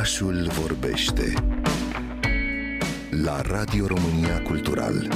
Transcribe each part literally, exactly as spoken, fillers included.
Orașul vorbește la Radio România Cultural.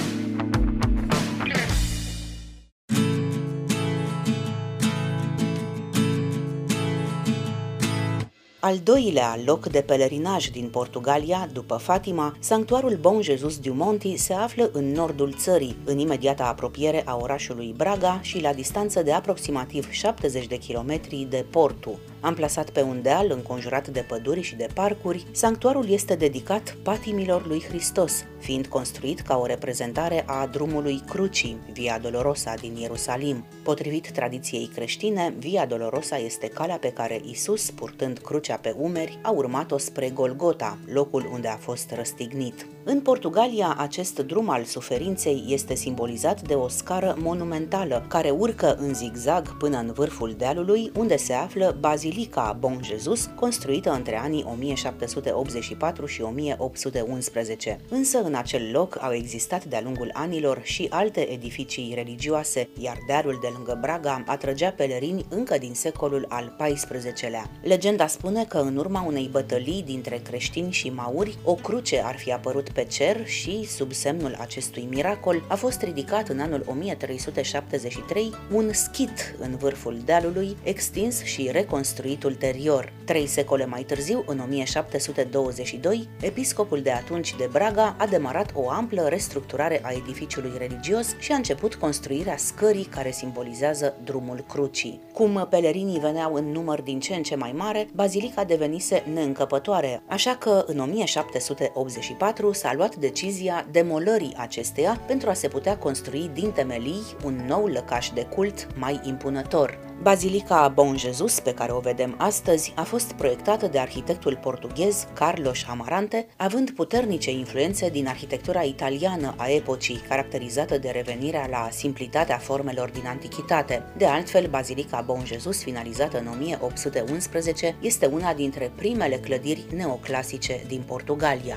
Al doilea loc de pelerinaj din Portugalia, după Fatima, Sanctuarul Bom Jesus do Monte se află în nordul țării, în imediata apropiere a orașului Braga și la distanță de aproximativ șaptezeci de kilometri de Porto. Amplasat pe un deal înconjurat de păduri și de parcuri, sanctuarul este dedicat patimilor lui Hristos, fiind construit ca o reprezentare a drumului Crucii, Via Dolorosa din Ierusalim. Potrivit tradiției creștine, Via Dolorosa este calea pe care Isus, purtând crucea pe umeri, a urmat-o spre Golgota, locul unde a fost răstignit. În Portugalia, acest drum al suferinței este simbolizat de o scară monumentală, care urcă în zigzag până în vârful dealului, unde se află bazilica Bom Jesus, construită între anii o mie șapte sute optzeci și patru și o mie opt sute unsprezece. Însă în acel loc au existat de-a lungul anilor și alte edificii religioase, iar dealul de lângă Braga atrăgea pelerini încă din secolul al paisprezecelea. Legenda spune că în urma unei bătălii dintre creștini și mauri, o cruce ar fi apărut pe cer și, sub semnul acestui miracol, a fost ridicat în anul o mie trei sute șaptezeci și trei un schit în vârful dealului, extins și reconstruit ulterior. Trei secole mai târziu, în o mie șapte sute douăzeci și doi, episcopul de atunci de Braga a demarat o amplă restructurare a edificiului religios și a început construirea scării care simbolizează drumul Crucii. Cum pelerinii veneau în număr din ce în ce mai mare, bazilica devenise neîncăpătoare, așa că în o mie șapte sute optzeci și patru s-a luat decizia demolării acesteia pentru a se putea construi din temelii un nou lăcaș de cult mai impunător. Bazilica Bom Jesus, pe care o vedem astăzi, a fost proiectată de arhitectul portughez Carlos Amarante, având puternice influențe din arhitectura italiană a epocii, caracterizată de revenirea la simplitatea formelor din antichitate. De altfel, Bazilica Bom Jesus, finalizată în o mie opt sute unsprezece, este una dintre primele clădiri neoclasice din Portugalia.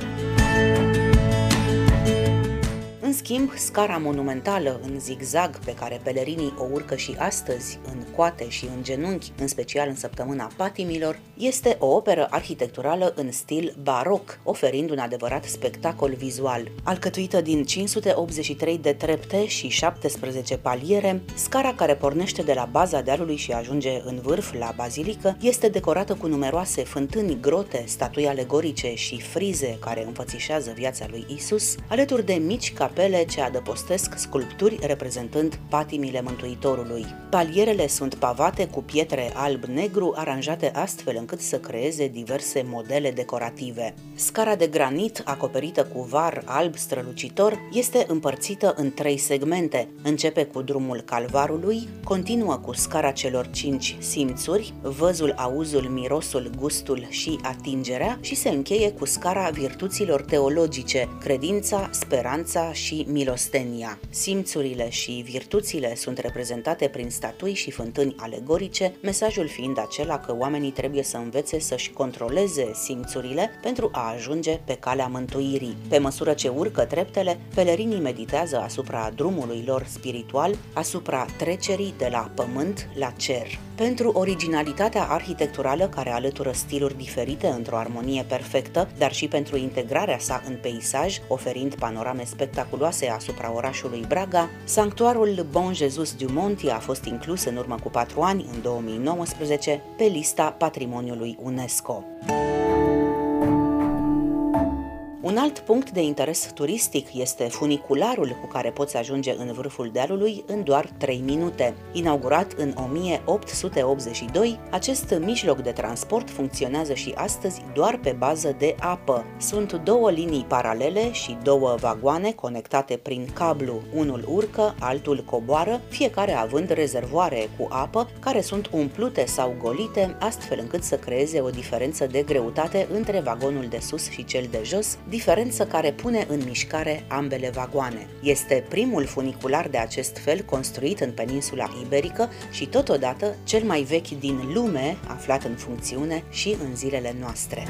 În schimb, scara monumentală în zigzag pe care pelerinii o urcă și astăzi, în coate și în genunchi, în special în săptămâna patimilor, este o operă arhitecturală în stil baroc, oferind un adevărat spectacol vizual. Alcătuită din cinci sute optzeci și trei de trepte și șaptesprezece paliere, scara care pornește de la baza dealului și ajunge în vârf la bazilică este decorată cu numeroase fântâni, grote, statui alegorice și frize care înfățișează viața lui Isus, alături de mici capete ce adăpostesc sculpturi reprezentând patimile Mântuitorului. Palierele sunt pavate cu pietre alb-negru, aranjate astfel încât să creeze diverse modele decorative. Scara de granit, acoperită cu var alb strălucitor, este împărțită în trei segmente. Începe cu drumul Calvarului, continuă cu scara celor cinci simțuri, văzul, auzul, mirosul, gustul și atingerea, și se încheie cu scara virtuților teologice, credința, speranța și și milostenia. Simțurile și virtuțile sunt reprezentate prin statui și fântâni alegorice, mesajul fiind acela că oamenii trebuie să învețe să-și controleze simțurile pentru a ajunge pe calea mântuirii. Pe măsură ce urcă treptele, pelerinii meditează asupra drumului lor spiritual, asupra trecerii de la pământ la cer. Pentru originalitatea arhitecturală, care alătură stiluri diferite într-o armonie perfectă, dar și pentru integrarea sa în peisaj, oferind panorame spectaculoase asupra orașului Braga, sanctuarul Bom Jesus do Monte a fost inclus în urmă cu patru ani, în două mii nouăsprezece, pe lista patrimoniului UNESCO. Un alt punct de interes turistic este funicularul cu care poți ajunge în vârful dealului în doar trei minute. Inaugurat în o mie opt sute optzeci și doi, acest mijloc de transport funcționează și astăzi doar pe bază de apă. Sunt două linii paralele și două vagoane conectate prin cablu. Unul urcă, altul coboară, fiecare având rezervoare cu apă care sunt umplute sau golite, astfel încât să creeze o diferență de greutate între vagonul de sus și cel de jos, diferență care pune în mișcare ambele vagoane. Este primul funicular de acest fel construit în peninsula iberică și totodată cel mai vechi din lume, aflat în funcțiune și în zilele noastre.